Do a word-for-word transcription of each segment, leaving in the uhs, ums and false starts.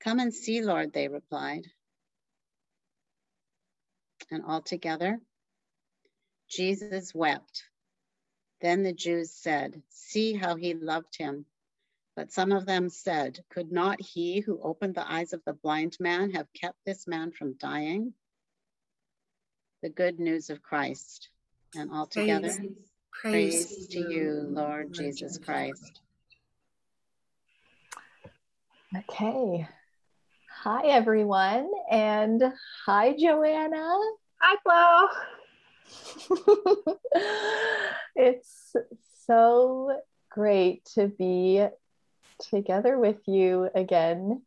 "Come and see, Lord," they replied. And altogether, Jesus wept. Then the Jews said, "See how he loved him." But some of them said, "Could not he who opened the eyes of the blind man have kept this man from dying?" The good news of Christ. And altogether, praise, praise, praise to you, Lord Jesus Christ. Okay. Hi, everyone, and hi, Joanna. Hi, Flo. It's so great to be together with you again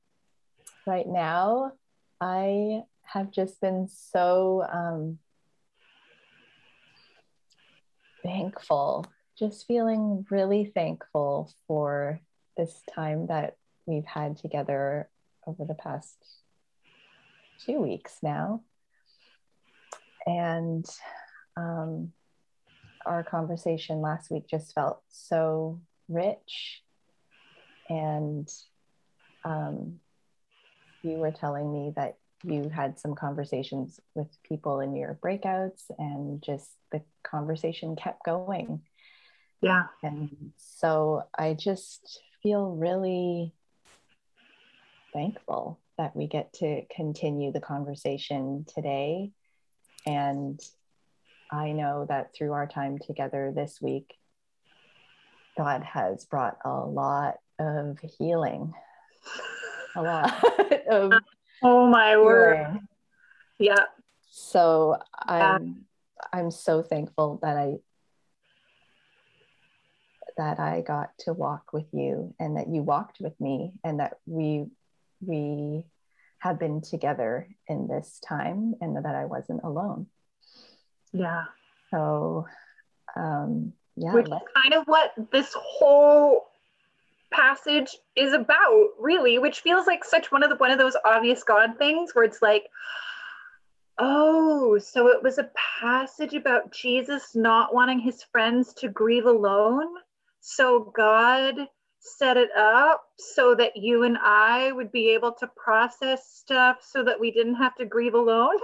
right now. I have just been so um, thankful, just feeling really thankful for this time that we've had together over the past two weeks now, and um, our conversation last week just felt so rich, and um, you were telling me that you had some conversations with people in your breakouts, and just the conversation kept going. Yeah. And so I just feel really thankful that we get to continue the conversation today. And I know that through our time together this week, God has brought a lot of healing. A lot of oh my healing. Word. Yeah. So I'm yeah. I'm so thankful that I that I got to walk with you, and that you walked with me, and that we we have been together in this time, and that I wasn't alone. Yeah. So, um, yeah. Which is kind of what this whole passage is about, really, which feels like such one of the, one of those obvious God things where it's like, oh, so it was a passage about Jesus not wanting his friends to grieve alone. So God set it up so that you and I would be able to process stuff so that we didn't have to grieve alone.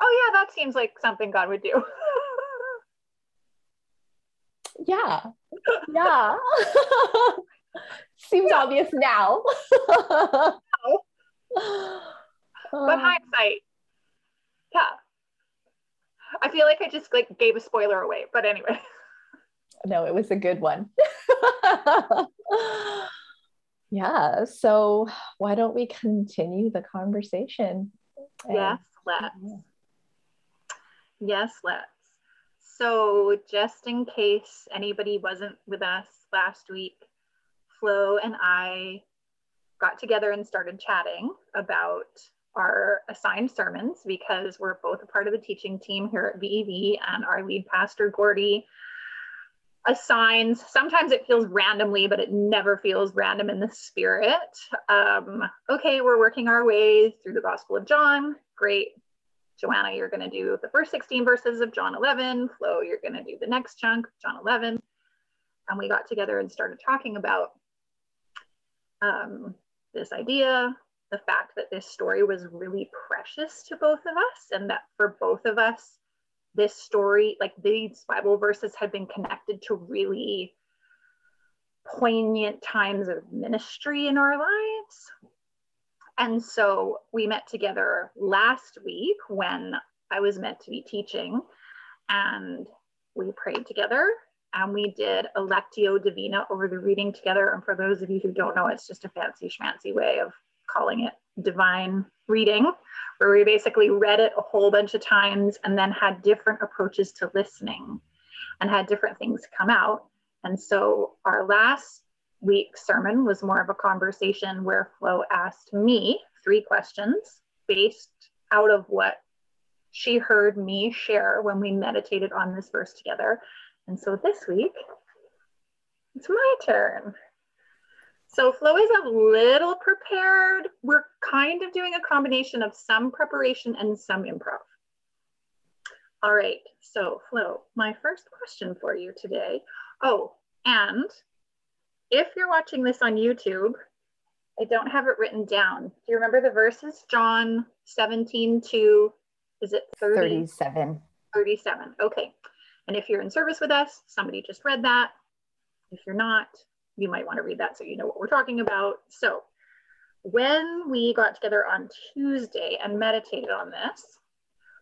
Oh yeah, that seems like something God would do. Yeah. Yeah. Seems obvious now. But hindsight. Yeah. I feel like I just like gave a spoiler away, but anyway. No, it was a good one. Yeah. So why don't we continue the conversation? And yeah. Let's. Mm-hmm. Yes, let's. So just in case anybody wasn't with us last week, Flo and I got together and started chatting about our assigned sermons because we're both a part of the teaching team here at V E V, and our lead pastor, Gordy, assigns, sometimes it feels randomly, but it never feels random in the spirit. Um, okay, we're working our way through the Gospel of John. Great. Joanna, you're going to do the first sixteen verses of John eleven. Flo, you're going to do the next chunk, John eleven. And we got together and started talking about um, this idea, the fact that this story was really precious to both of us, and that for both of us, this story, like these Bible verses, had been connected to really poignant times of ministry in our lives. And so we met together last week when I was meant to be teaching, and we prayed together and we did a Lectio Divina over the reading together. And for those of you who don't know, it's just a fancy schmancy way of calling it divine reading, where we basically read it a whole bunch of times and then had different approaches to listening and had different things come out. And so our last week's sermon was more of a conversation where Flo asked me three questions based out of what she heard me share when we meditated on this verse together. And so this week, it's my turn. So Flo is a little prepared. We're kind of doing a combination of some preparation and some improv. All right, so Flo, my first question for you today. Oh, and if you're watching this on YouTube, I don't have it written down. Do you remember the verses? John seventeen to, is it thirty? thirty-seven. thirty-seven, okay. And if you're in service with us, somebody just read that. If you're not, you might want to read that so you know what we're talking about. So when we got together on Tuesday and meditated on this,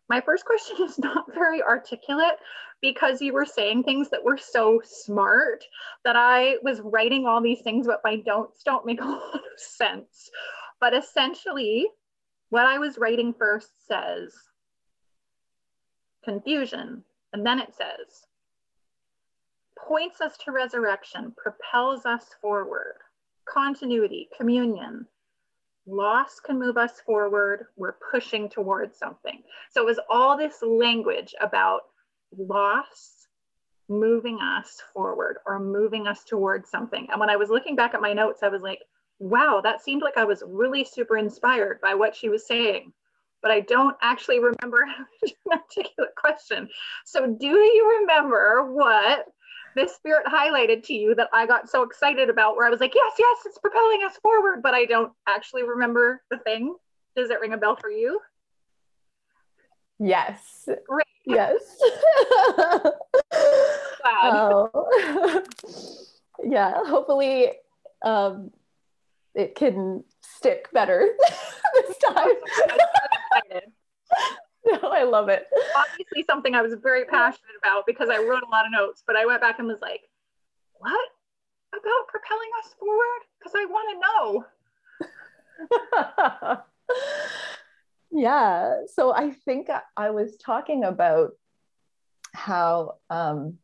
my first question is not very articulate because you were saying things that were so smart that I was writing all these things, but my don'ts don't make a lot of sense. But essentially, what I was writing first says confusion, and then it says, points us to resurrection, propels us forward, continuity, communion. Loss can move us forward, we're pushing towards something. So it was all this language about loss moving us forward or moving us towards something. And when I was looking back at my notes, I was like, wow, that seemed like I was really super inspired by what she was saying, but I don't actually remember an articulate question. So do you remember what this spirit highlighted to you that I got so excited about, where I was like, yes, yes, it's propelling us forward, but I don't actually remember the thing? Does it ring a bell for you? Yes. Right. Yes. Oh. Yeah, hopefully um, it can stick better this time. No, I love it. Obviously something I was very passionate about because I wrote a lot of notes, but I went back and was like, what about propelling us forward? Because I want to know. Yeah. So I think I was talking about how um,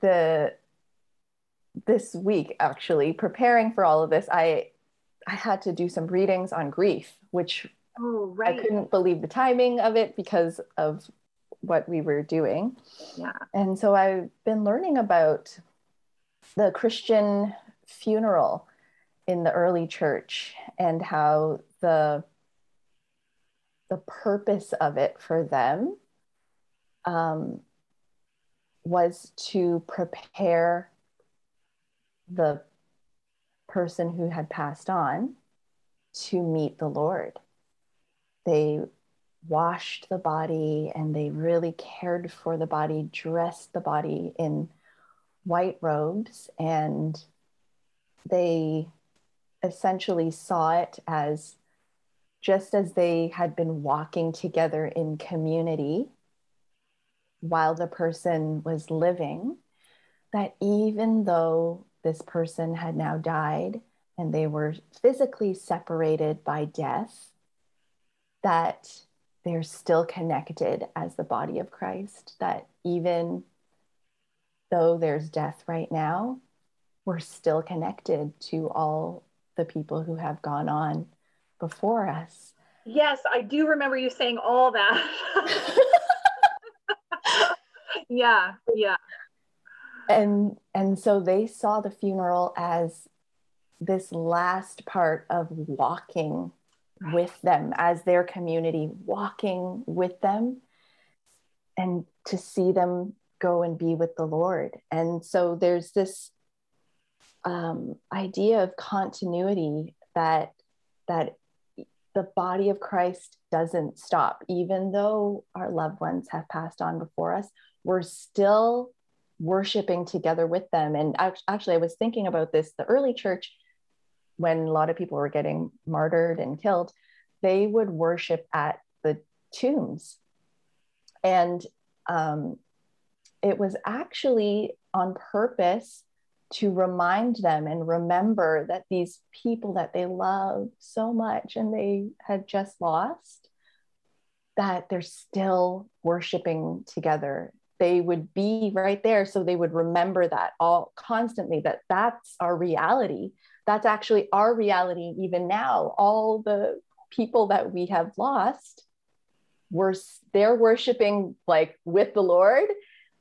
the this week, actually, preparing for all of this, I I had to do some readings on grief, which Oh, right. I couldn't believe the timing of it because of what we were doing. Yeah. And so I've been learning about the Christian funeral in the early church and how the the purpose of it for them um, was to prepare the person who had passed on to meet the Lord. They washed the body and they really cared for the body, dressed the body in white robes, and they essentially saw it as just as they had been walking together in community while the person was living, that even though this person had now died and they were physically separated by death, that they're still connected as the body of Christ, that even though there's death right now, we're still connected to all the people who have gone on before us. Yes, I do remember you saying all that. Yeah, yeah. And and so they saw the funeral as this last part of walking with them, as their community, walking with them, and to see them go and be with the Lord. And so there's this um, idea of continuity, that that the body of Christ doesn't stop. Even though our loved ones have passed on before us, we're still worshiping together with them. And actually, I was thinking about this, the early church, when a lot of people were getting martyred and killed, they would worship at the tombs. And um, it was actually on purpose to remind them and remember that these people that they love so much and they had just lost, that they're still worshiping together. They would be right there. So they would remember that all constantly, that that's our reality. That's actually our reality even now. All the people that we have lost, we're, they're worshiping like with the Lord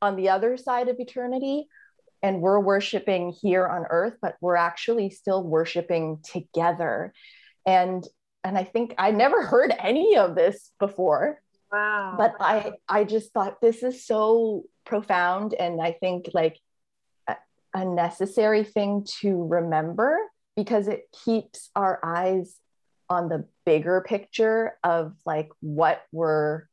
on the other side of eternity. And we're worshiping here on earth, but we're actually still worshiping together. And, and I think I never heard any of this before. Wow. But I, I just thought this is so profound. And I think like a, a necessary thing to remember, because it keeps our eyes on the bigger picture of like what we're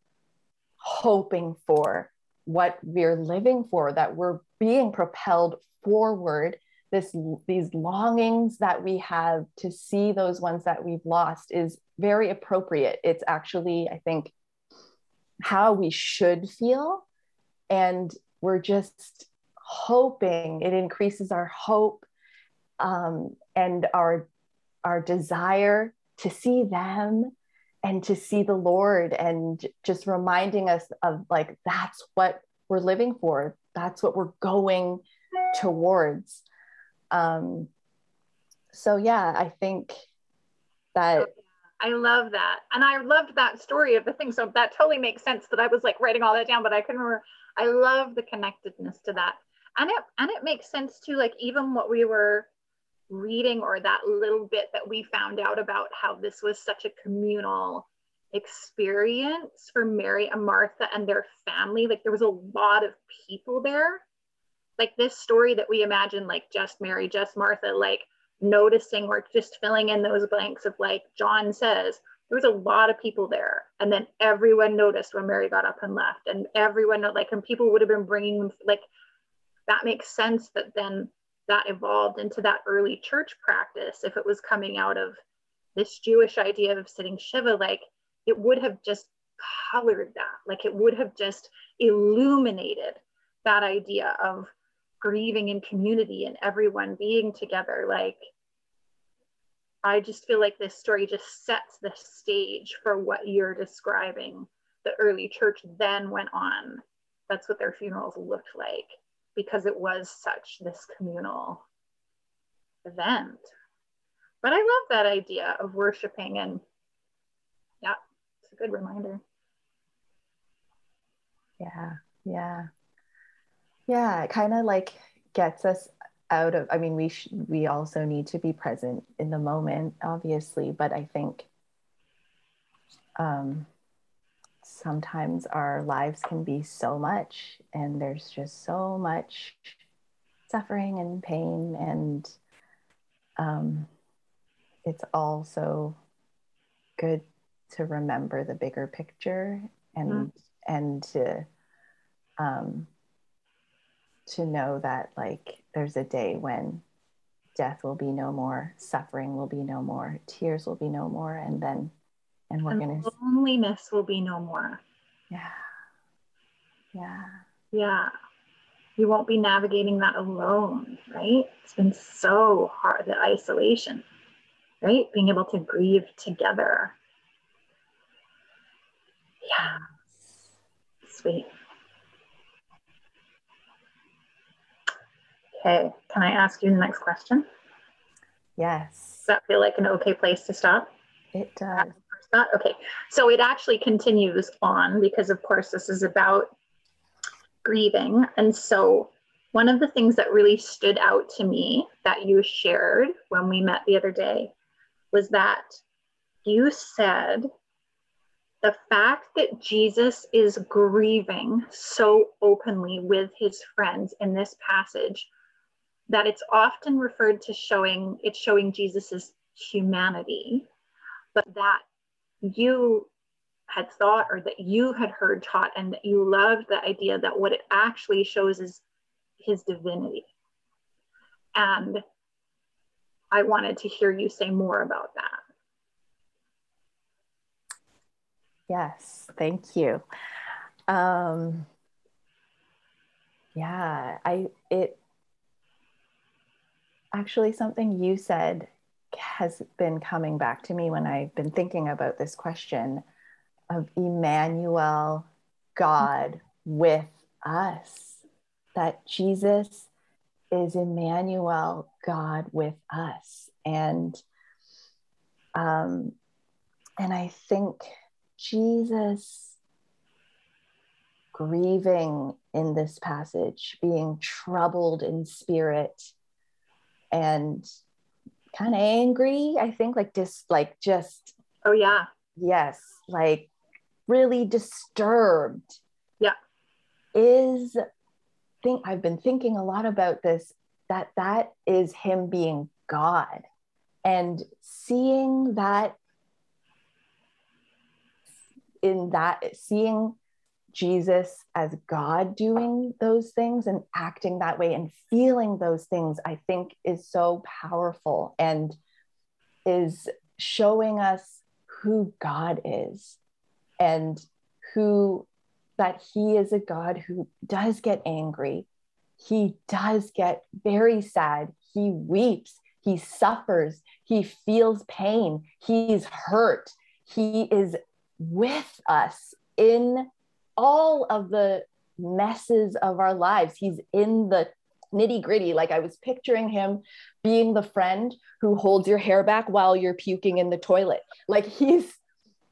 hoping for, what we're living for, that we're being propelled forward, this, these longings that we have to see those ones that we've lost is very appropriate. It's actually, I think, how we should feel. And we're just hoping, it increases our hope um, and our, our desire to see them and to see the Lord, and just reminding us of like, that's what we're living for. That's what we're going towards. Um, so yeah, I think that. I love that. And I loved that story of the thing. So that totally makes sense that I was like writing all that down, but I couldn't remember. I love the connectedness to that. And it, and it makes sense too, like even what we were reading, or that little bit that we found out about how this was such a communal experience for Mary and Martha and their family. Like there was a lot of people there. Like this story that we imagine, like just Mary, just Martha, like noticing or just filling in those blanks of like John says, there was a lot of people there. And then everyone noticed when Mary got up and left, and everyone like, and people would have been bringing, like, that makes sense that then that evolved into that early church practice. If it was coming out of this Jewish idea of sitting Shiva, like it would have just colored that, like it would have just illuminated that idea of grieving in community and everyone being together. Like, I just feel like this story just sets the stage for what you're describing. The early church then went on. That's what their funerals looked like, because it was such this communal event. But I love that idea of worshiping, and yeah, it's a good reminder. Yeah, yeah. Yeah, it kind of like gets us out of, I mean, we sh- we also need to be present in the moment, obviously, but I think um, sometimes our lives can be so much, and there's just so much suffering and pain, and um, it's also good to remember the bigger picture, and mm-hmm. and to um, to know that like there's a day when death will be no more, suffering will be no more, tears will be no more, and then and we're and gonna loneliness will be no more. Yeah. Yeah. Yeah. You won't be navigating that alone, right? It's been so hard, the isolation, right? Being able to grieve together. Yeah. Sweet. Okay, can I ask you the next question? Yes. Does that feel like an okay place to stop? It does. Okay, so it actually continues on because, of course, this is about grieving. And so one of the things that really stood out to me that you shared when we met the other day was that you said the fact that Jesus is grieving so openly with his friends in this passage, that it's often referred to showing, it's showing Jesus's humanity, but that you had thought or that you had heard taught and that you loved the idea that what it actually shows is his divinity. And I wanted to hear you say more about that. Yes, thank you. Um, yeah, I it actually something you said has been coming back to me when I've been thinking about this question of Emmanuel, God with us, that Jesus is Emmanuel, God with us. And, um, and I think Jesus grieving in this passage, being troubled in spirit and kind of angry, I think, like just like just oh yeah yes like really disturbed, yeah is think I've been thinking a lot about this, that that is him being God, and seeing that in that seeing Jesus as God doing those things and acting that way and feeling those things, I think is so powerful and is showing us who God is, and who that he is a God who does get angry. He does get very sad. He weeps. He suffers. He feels pain. He's hurt. He is with us in all of the messes of our lives. He's in the nitty gritty. Like I was picturing him being the friend who holds your hair back while you're puking in the toilet. Like he's,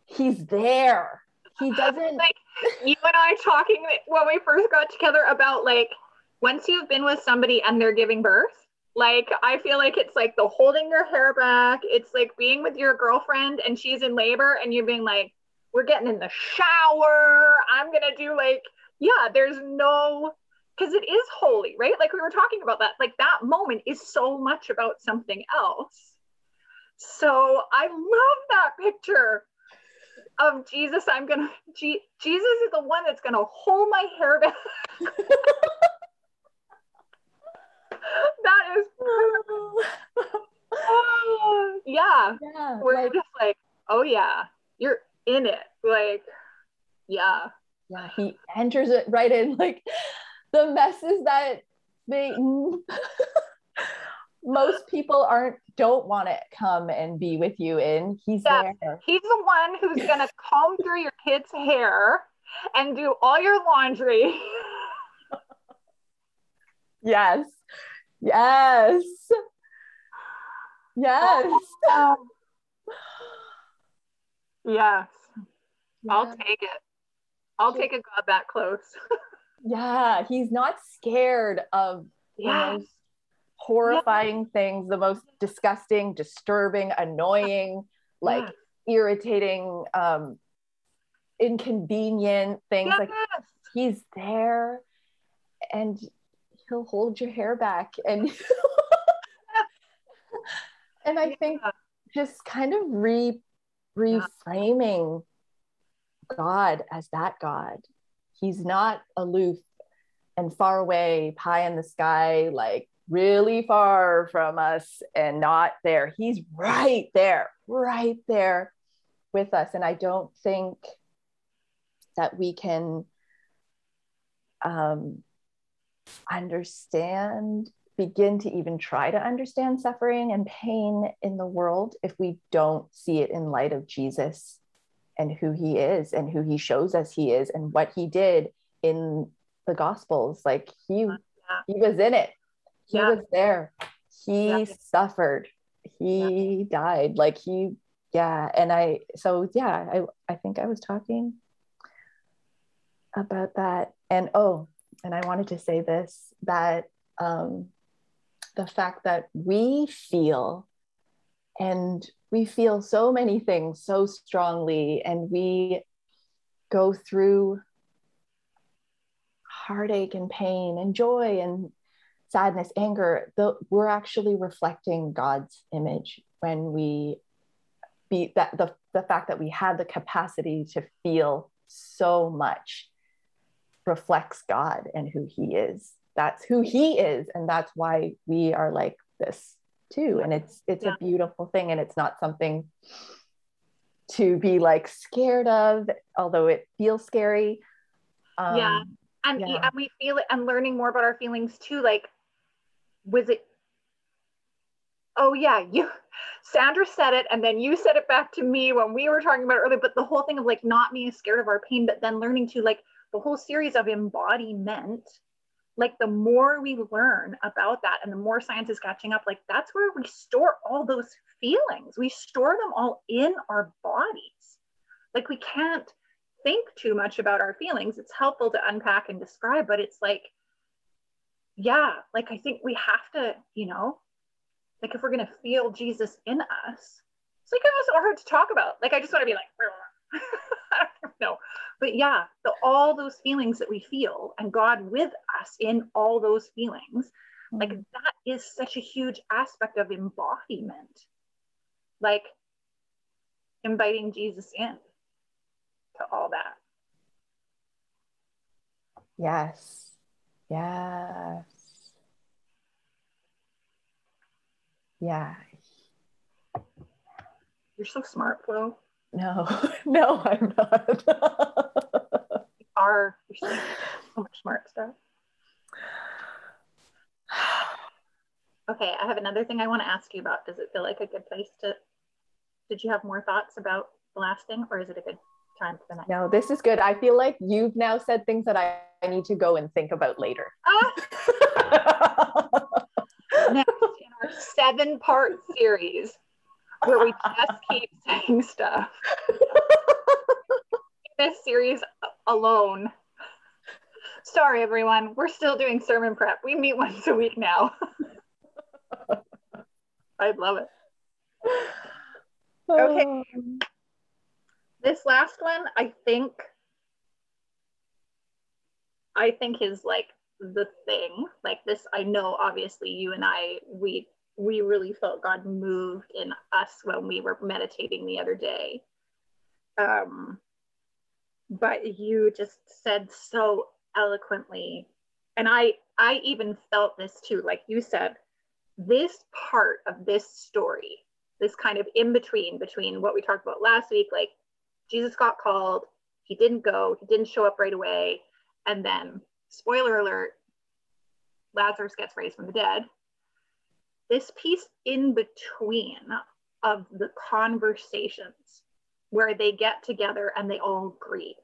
he's there. He doesn't. Like you and I talking when we first got together about like, once you've been with somebody and they're giving birth, like, I feel like it's like the holding your hair back. It's like being with your girlfriend and she's in labor and you're being like, we're getting in the shower. I'm going to do like, yeah, there's no, because it is holy, right? Like we were talking about that, like that moment is so much about something else. So I love that picture of Jesus. I'm going to, G- Jesus is the one that's going to hold my hair back. That is perfect. Oh, yeah. yeah we're like, just like, oh yeah, you're in it, like, yeah yeah he enters it right in, like the messes that they most people aren't don't want to come and be with you in. He's yeah, there. He's the one who's gonna comb through your kid's hair and do all your laundry. yes yes yes oh. Yes. Yeah. I'll take it. I'll take a God that close. Yeah. He's not scared of yeah. the most horrifying yeah. things, the most disgusting, disturbing, annoying, like yeah. irritating, um, inconvenient things. Yes. Like he's there and he'll hold your hair back. And, and I yeah. think just kind of re- reframing God as that God. He's not aloof and far away, pie in the sky, like really far from us and not there. He's right there, right there with us. And I don't think that we can um, understand, begin to even try to understand suffering and pain in the world if we don't see it in light of Jesus and who he is and who he shows us he is and what he did in the Gospels. Like he, yeah. he was in it. He yeah. was there. He yeah. suffered. He yeah. died. Like he, yeah. And I, so yeah, I, I think I was talking about that. And, oh, and I wanted to say this, that um, the fact that we feel and we feel so many things so strongly, and we go through heartache and pain and joy and sadness, anger, the, we're actually reflecting God's image when we be that the, the fact that we have the capacity to feel so much reflects God and who he is. That's who he is. And that's why we are like this too. And it's, it's yeah. a beautiful thing. And it's not something to be like scared of, although it feels scary. Um, yeah. And, yeah. and we feel it, and learning more about our feelings too. Like, was it, oh yeah, you, Sandra said it, and then you said it back to me when we were talking about it earlier, but the whole thing of like not being scared of our pain, but then learning to like the whole series of embodiment, like the more we learn about that and the more science is catching up, like that's where we store all those feelings. We store them all in our bodies. Like we can't think too much about our feelings. It's helpful to unpack and describe, but it's like, yeah, like I think we have to, you know, like if we're going to feel Jesus in us, it's like it was so hard to talk about. Like, I just want to be like, I don't know. But yeah, the, all those feelings that we feel and God with us in all those feelings, mm-hmm. like that is such a huge aspect of embodiment, like inviting Jesus in to all that. Yes. Yes. Yeah. You're so smart, Flo. No, no, I'm not. You are. You're so, so much smart stuff. Okay, I have another thing I want to ask you about. Does it feel like a good place to, did you have more thoughts about the last thing, or is it a good time for the night? No, this is good. I feel like you've now said things that I, I need to go and think about later. Ah. Next, in our seven-part series, where we just keep saying stuff. This series alone. Sorry, everyone. We're still doing sermon prep. We meet once a week now. I love it. Okay. This last one, I think, I think is like the thing. Like this, I know, obviously, you and I, we we really felt God moved in us when we were meditating the other day. Um, but you just said so eloquently, and I, I even felt this too, like you said, this part of this story, this kind of in between, between what we talked about last week, like Jesus got called, he didn't go, he didn't show up right away. And then spoiler alert, Lazarus gets raised from the dead. This piece in between of the conversations where they get together and they all grieve.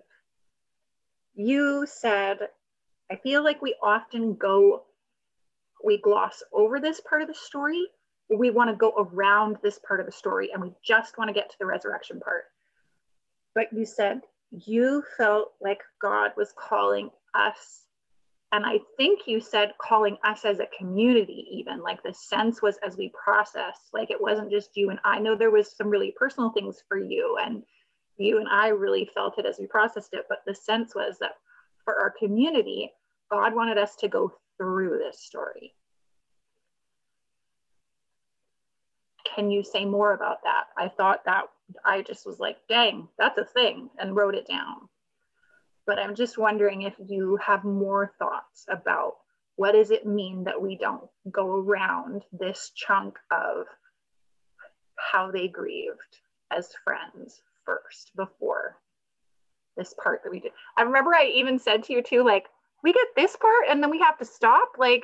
You said, I feel like we often go, we gloss over this part of the story. We want to go around this part of the story and we just want to get to the resurrection part. But you said, you felt like God was calling us. And I think you said calling us as a community, even like the sense was as we processed, like it wasn't just you and I. Know there was some really personal things for you, and you and I really felt it as we processed it. But the sense was that for our community, God wanted us to go through this story. Can you say more about that? I thought that I just was like, dang, that's a thing, and wrote it down. But I'm just wondering if you have more thoughts about what does it mean that we don't go around this chunk of how they grieved as friends first before this part that we did. I remember I even said to you too, like, we get this part and then we have to stop. Like,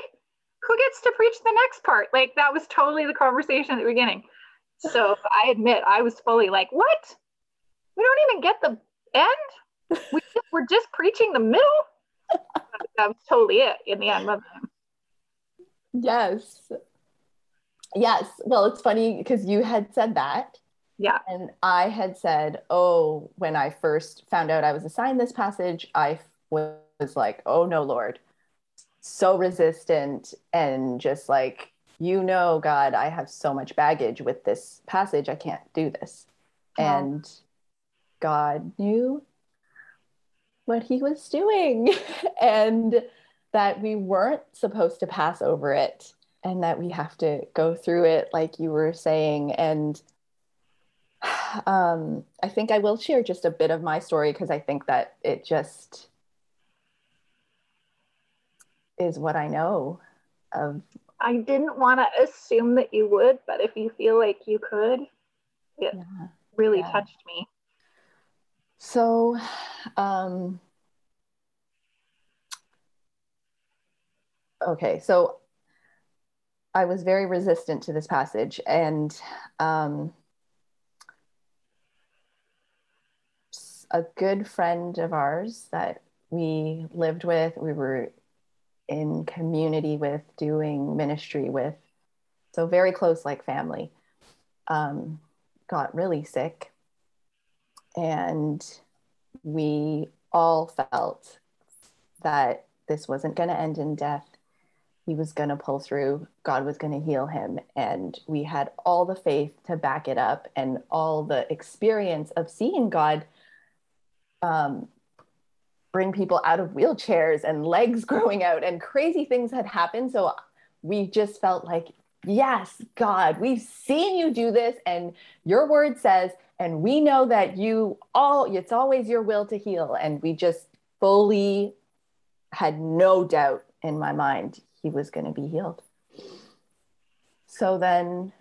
who gets to preach the next part? Like, that was totally the conversation at the beginning. So I admit I was fully like, what? we don't even get the end. We just, we're just preaching the middle. That was totally it in the end, wasn't it? Yes. Yes. Well, it's funny because you had said that. Yeah. And I had said, oh, when I first found out I was assigned this passage, I was like, oh no, Lord, so resistant. And just like, you know, God, I have so much baggage with this passage. I can't do this. Yeah. And God knew what he was doing and that we weren't supposed to pass over it and that we have to go through it like you were saying. And um, I think I will share just a bit of my story because I think that it just is what I know of. I didn't want to assume that you would, but if you feel like you could, it yeah, really yeah. touched me. So um, okay, so I was very resistant to this passage, and um, a good friend of ours that we lived with, we were in community with, doing ministry with, so very close, like family, um, got really sick. And we all felt that this wasn't going to end in death. He was going to pull through. God was going to heal him. And we had all the faith to back it up and all the experience of seeing God um, bring people out of wheelchairs and legs growing out and crazy things had happened. So we just felt like, yes, God, we've seen you do this. And your word says, and we know that you all, it's always your will to heal. And we just fully had no doubt in my mind, he was going to be healed. So then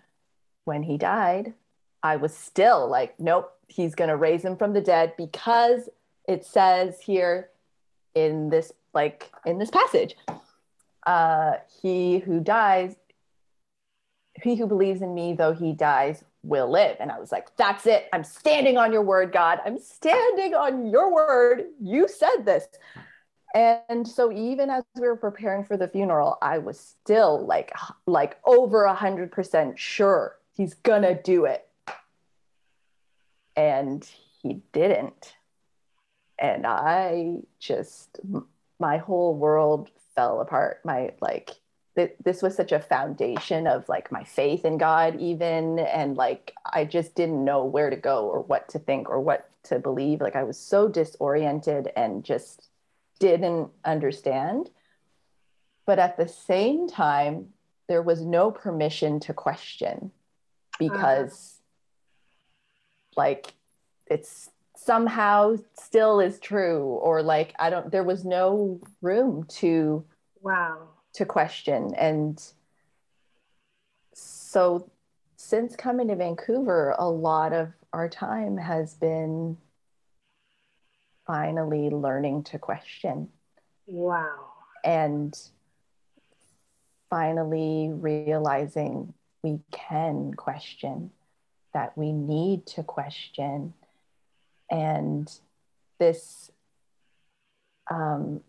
when he died, I was still like, nope, he's going to raise him from the dead because it says here in this, like in this passage, uh, he who dies, he who believes in me, though he dies, will live. And I was like, that's it. I'm standing on your word, God. I'm standing on your word. You said this. And so even as we were preparing for the funeral, I was still like, like over a hundred percent sure he's gonna do it. And he didn't. And I just, my whole world fell apart. My like, this was such a foundation of like my faith in God even. And like, I just didn't know where to go or what to think or what to believe. Like I was so disoriented and just didn't understand. But at the same time, there was no permission to question because uh-huh. like it's somehow still is true. Or like, I don't, there was no room to, wow. to question. And so since coming to Vancouver, a lot of our time has been finally learning to question. Wow. And finally realizing we can question, that we need to question. And this um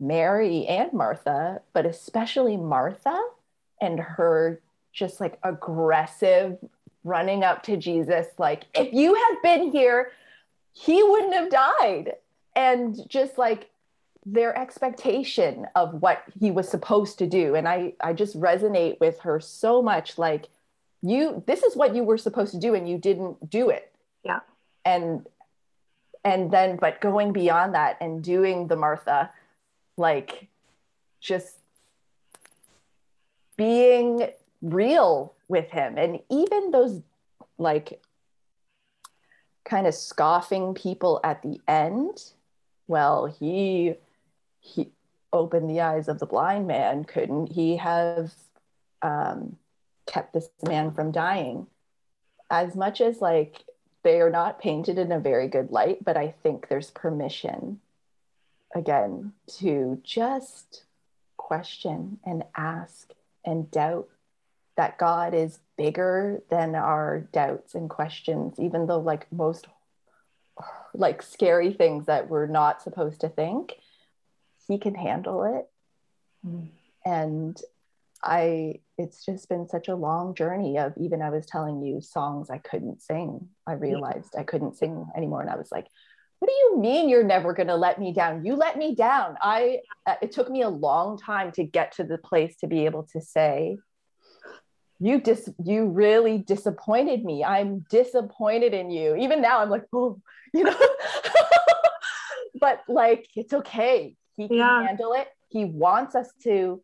Mary and Martha, but especially Martha and her just like aggressive running up to Jesus, like, if you had been here, he wouldn't have died. And just like their expectation of what he was supposed to do. And I, I just resonate with her so much. Like, you, this is what you were supposed to do and you didn't do it. Yeah. And, and then, but going beyond that and doing the Martha, like just being real with him. And even those like kind of scoffing people at the end, well, he, he opened the eyes of the blind man. Couldn't he have um, kept this man from dying? As much as like, they are not painted in a very good light, but I think there's permission again, to just question and ask and doubt that God is bigger than our doubts and questions, even though like most like scary things that we're not supposed to think, he can handle it. Mm. And I, it's just been such a long journey of, even I was telling you songs I couldn't sing. I realized I couldn't sing anymore. And I was like, what do you mean you're never going to let me down? You let me down. I, uh, it took me a long time to get to the place to be able to say, you dis, you really disappointed me. I'm disappointed in you. Even now I'm like, oh, you know, but like, it's okay. He can yeah. handle it. He wants us to,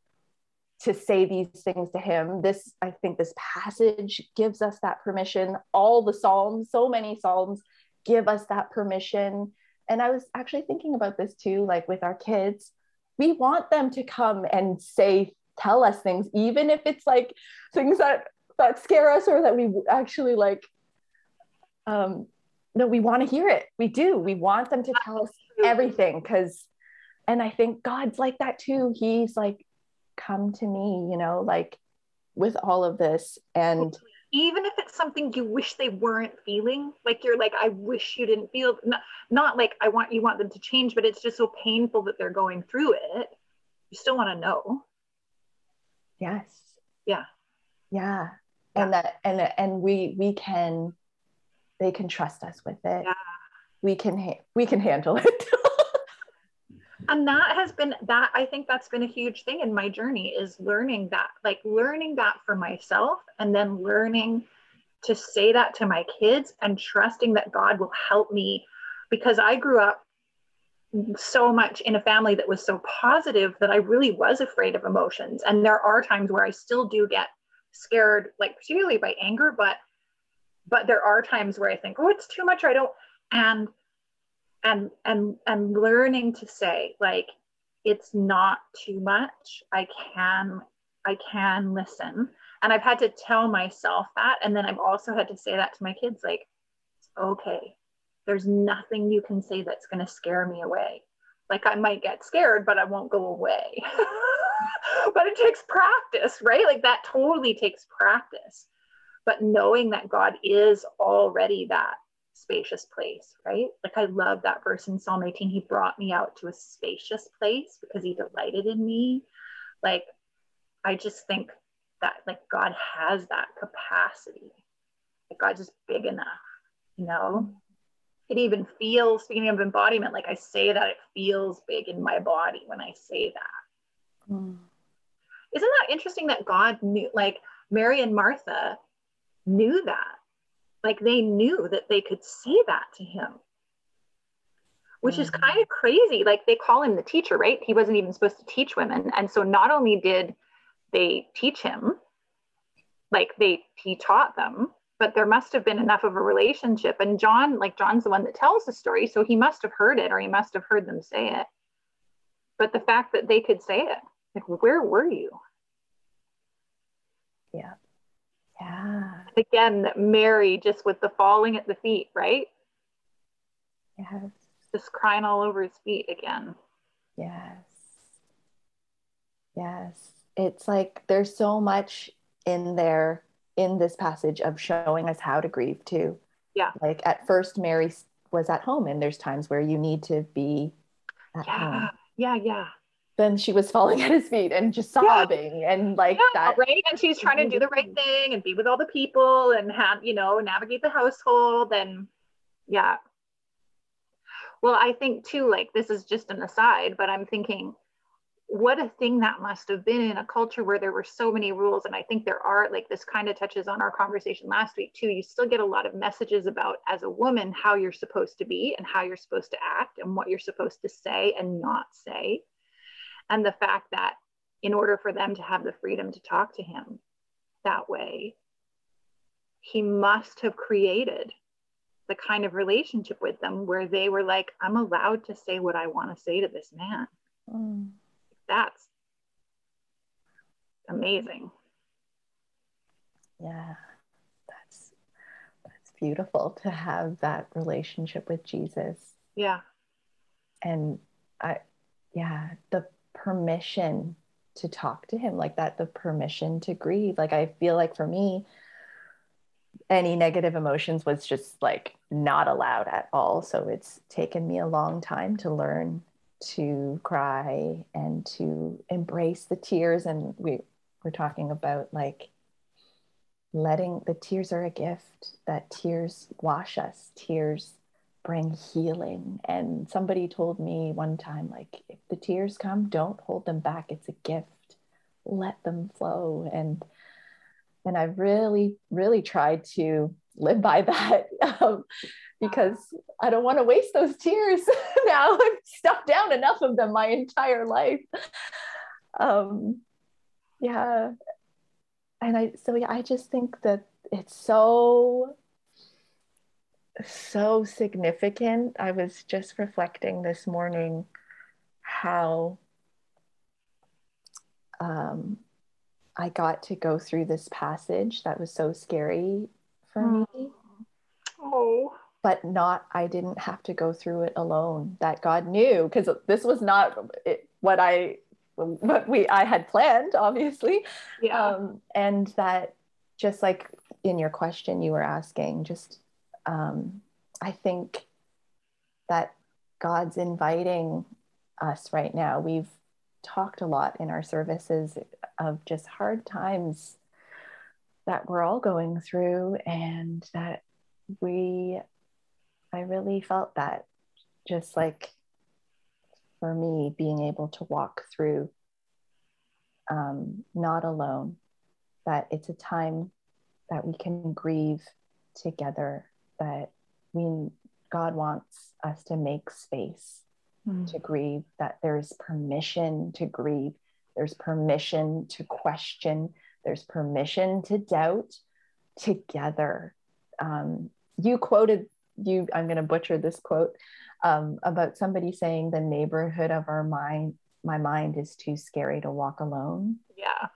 to say these things to him. This, I think this passage gives us that permission. All the Psalms, so many Psalms give us that permission. And I was actually thinking about this too, like with our kids, we want them to come and say, tell us things, even if it's like things that, that scare us or that we actually like, um, no, we want to hear it. We do. We want them to tell us everything. Because, and I think God's like that too. He's like, come to me, you know, like with all of this. And even if it's something you wish they weren't feeling, like you're like, I wish you didn't feel, not, not like I want, you want them to change, but it's just so painful that they're going through it. You still want to know. Yes. Yeah. Yeah. And yeah. that, and, and we, we can, they can trust us with it. Yeah. We can, ha- we can handle it. And that has been that, I think that's been a huge thing in my journey, is learning that, like learning that for myself, and then learning to say that to my kids and trusting that God will help me, because I grew up so much in a family that was so positive that I really was afraid of emotions. And there are times where I still do get scared, like particularly by anger, but, but there are times where I think, oh, it's too much, or I don't. And And and and learning to say, like, it's not too much. I can I can listen. And I've had to tell myself that, and then I've also had to say that to my kids, like, okay, there's nothing you can say that's going to scare me away. Like, I might get scared, but I won't go away. But it takes practice, right? Like, that totally takes practice. But knowing that God is already that spacious place, right? Like, I love that verse in Psalm eighteen, he brought me out to a spacious place because he delighted in me. Like, I just think that, like, God has that capacity. Like, God's just big enough, you know? It even feels, speaking of embodiment, like I say that, it feels big in my body when I say that. Mm. Isn't that interesting that God knew, like, Mary and Martha knew that. Like, they knew that they could say that to him, which mm-hmm. is kind of crazy. Like, they call him the teacher, right? He wasn't even supposed to teach women. And so not only did they teach him, like they, he taught them, but there must've been enough of a relationship. And John, like John's the one that tells the story. So he must've heard it, or he must've heard them say it. But the fact that they could say it, like, where were you? Yeah. Yeah. Again, Mary just with the falling at the feet, right? Yes. Just crying all over his feet again. Yes. Yes. It's like there's so much in there in this passage of showing us how to grieve too. Yeah. Like, at first Mary was at home, and there's times where you need to be at yeah. home. Yeah, yeah. Then she was falling at his feet and just sobbing yeah. and like yeah, that. Right. And she's trying to do the right thing and be with all the people and have, you know, navigate the household. And yeah. Well, I think too, like, this is just an aside, but I'm thinking what a thing that must have been in a culture where there were so many rules. And I think there are, like, this kind of touches on our conversation last week too. You still get a lot of messages about, as a woman, how you're supposed to be and how you're supposed to act and what you're supposed to say and not say. And the fact that in order for them to have the freedom to talk to him that way, he must have created the kind of relationship with them where they were like, I'm allowed to say what I want to say to this man. Mm. That's amazing. Yeah, that's, that's beautiful to have that relationship with Jesus. Yeah. And I, yeah, the permission to talk to him like that, the permission to grieve. Like, I feel like for me, any negative emotions was just like not allowed at all. So it's taken me a long time to learn to cry and to embrace the tears. And we were talking about like letting the tears are a gift, that tears wash us, tears bring healing. And somebody told me one time, like, if the tears come, don't hold them back. It's a gift. Let them flow. And and I really, really tried to live by that um, because I don't want to waste those tears now. I've stuffed down enough of them my entire life. Um, yeah. And I, so yeah, I just think that it's so, so significant. I was just reflecting this morning how um, I got to go through this passage that was so scary for oh. me. Oh. But not, I didn't have to go through it alone. That God knew, because this was not it, what I, what we, I had planned, obviously. Yeah. Um, and that, just like in your question you were asking, just Um, I think that God's inviting us right now. We've talked a lot in our services of just hard times that we're all going through, and that we, I really felt that, just like for me, being able to walk through um, not alone, that it's a time that we can grieve together, that we, God wants us to make space mm. to grieve, that there's permission to grieve, there's permission to question, there's permission to doubt together. Um, you quoted, you, I'm going to butcher this quote, um, about somebody saying the neighborhood of our mind, my mind is too scary to walk alone. Yeah.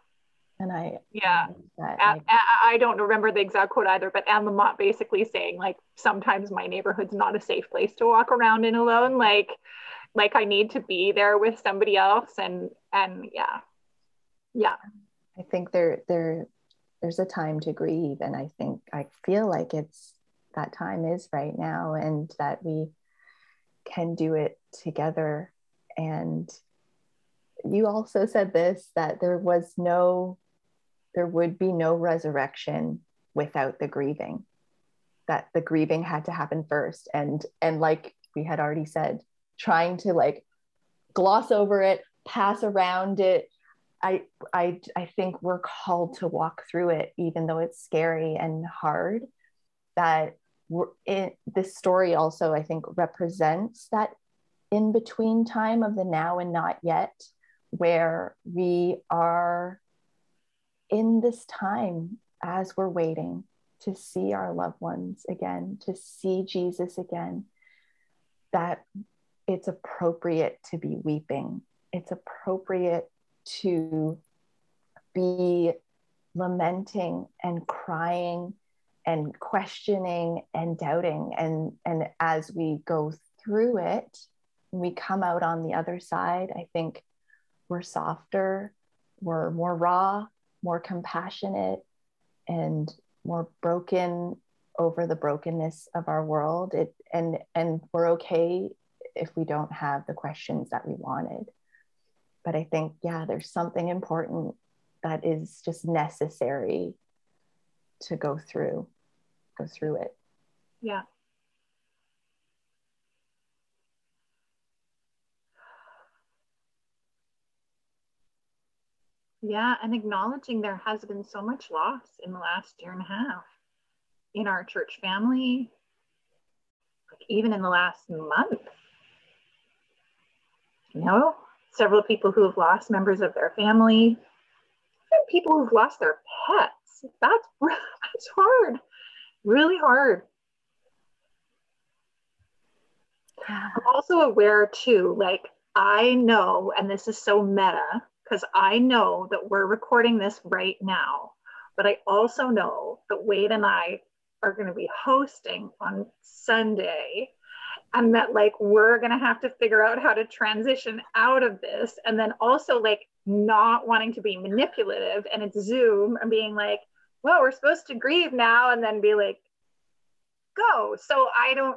And I, yeah, that, like, I, I don't remember the exact quote either, but Anne Lamott basically saying, like, sometimes my neighborhood's not a safe place to walk around in alone. Like, like I need to be there with somebody else. And, and yeah. Yeah. I think there, there, there's a time to grieve. And I think, I feel like it's, that time is right now, and that we can do it together. And you also said this, that there was no, there would be no resurrection without the grieving, that the grieving had to happen first. And, and like we had already said, trying to like gloss over it, pass around it. I, I, I think we're called to walk through it, even though it's scary and hard, that we're in, this story also, I think, represents that in between time of the now and not yet, where we are in this time as we're waiting to see our loved ones again, to see Jesus again, that it's appropriate to be weeping. It's appropriate to be lamenting and crying and questioning and doubting. And, and as we go through it, we come out on the other side, I think we're softer, we're more raw, more compassionate, and more broken over the brokenness of our world. It, and, and we're okay if we don't have the questions that we wanted. But I think, yeah, there's something important that is just necessary to go through, go through it. Yeah. Yeah, and acknowledging there has been so much loss in the last year and a half in our church family, like even in the last month. You know, several people who have lost members of their family, and people who've lost their pets. That's, that's hard, really hard. I'm also aware too, like I know, and this is so meta, because I know that we're recording this right now, but I also know that Wade and I are going to be hosting on Sunday, and that like we're going to have to figure out how to transition out of this, and then also like not wanting to be manipulative, and it's Zoom and being like, well, we're supposed to grieve now and then be like, go. So I don't,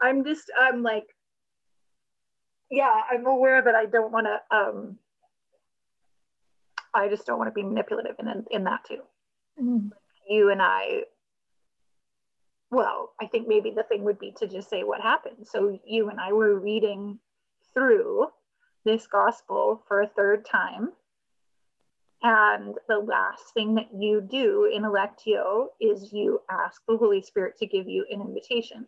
I'm just, I'm like, yeah, I'm aware that I don't want to, um, I just don't want to be manipulative in, in that too. Mm-hmm. You and I, well, I think maybe the thing would be to just say what happened. So you and I were reading through this gospel for a third time. And the last thing that you do in Lectio is you ask the Holy Spirit to give you an invitation.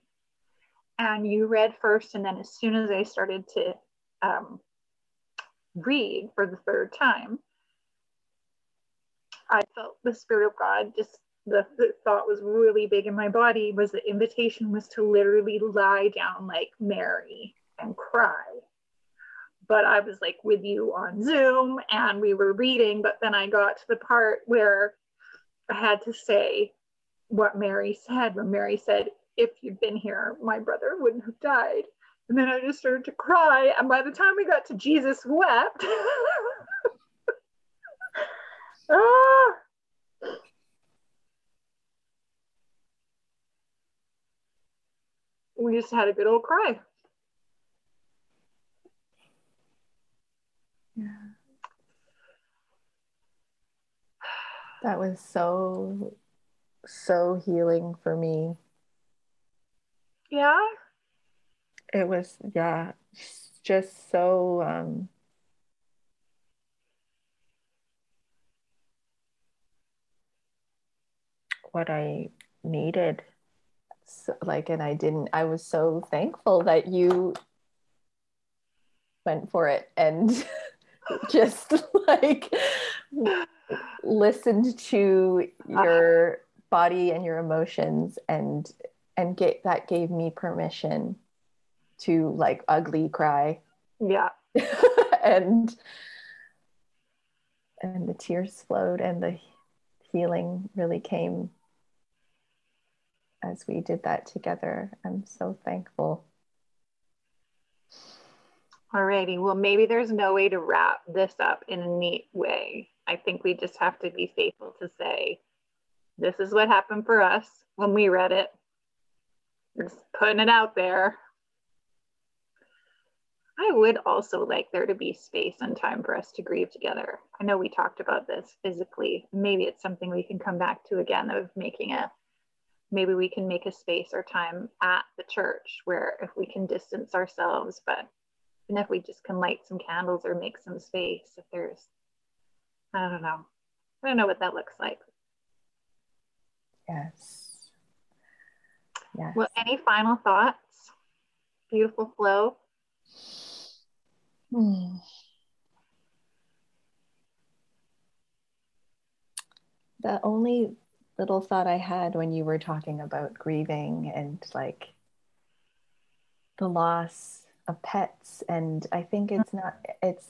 And you read first, and then as soon as I started to um, read for the third time, I felt the Spirit of God, just the, the thought was really big in my body, was the invitation was to literally lie down like Mary and cry. But I was like with you on Zoom and we were reading, but then I got to the part where I had to say what Mary said, when Mary said, if you'd been here, my brother wouldn't have died. And then I just started to cry. And by the time we got to Jesus wept, ah. We just had a good old cry. That was so, so healing for me. Yeah. It was, yeah, just so, um, what I needed. So, like, and I didn't, I was so thankful that you went for it and just like, listened to your body and your emotions, and and get that gave me permission to like ugly cry, yeah. and and the tears flowed and the healing really came as we did that together. I'm so thankful. Alrighty, well, maybe there's no way to wrap this up in a neat way. I think we just have to be faithful to say, this is what happened for us when we read it. We're just putting it out there. I would also like there to be space and time for us to grieve together. I know we talked about this physically. Maybe it's something we can come back to again of making a, maybe we can make a space or time at the church where if we can distance ourselves, but and if we just can light some candles or make some space, if there's, I don't know. I don't know what that looks like. Yes. Yes. Well, any final thoughts? Beautiful Flo. Hmm. The only little thought I had when you were talking about grieving and like the loss of pets, and I think it's not, it's,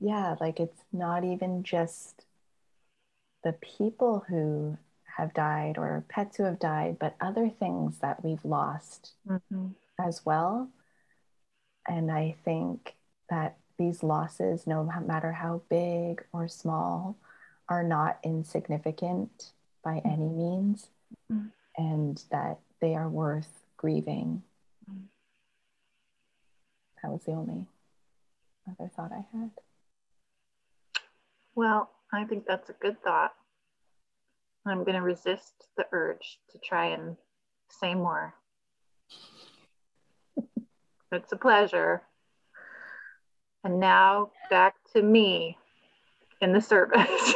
yeah, like it's not even just the people who have died or pets who have died, but other things that we've lost mm-hmm. as well. And I think that these losses, no matter how big or small, are not insignificant by mm-hmm. any means, mm-hmm. and that they are worth grieving. Mm-hmm. That was the only other thought I had. Well, I think that's a good thought. I'm going to resist the urge to try and say more. It's a pleasure. And now back to me in the service.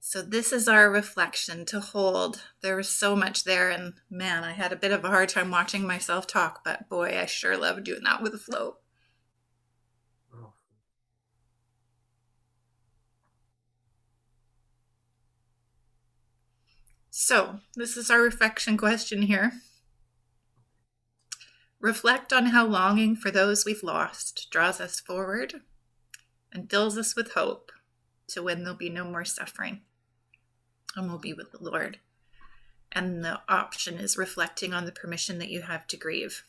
So this is our reflection to hold. There was so much there, and man, I had a bit of a hard time watching myself talk, but boy, I sure love doing that with a float. So this is our reflection question here. Reflect on how longing for those we've lost draws us forward and fills us with hope to when there'll be no more suffering and we'll be with the Lord. And the option is reflecting on the permission that you have to grieve.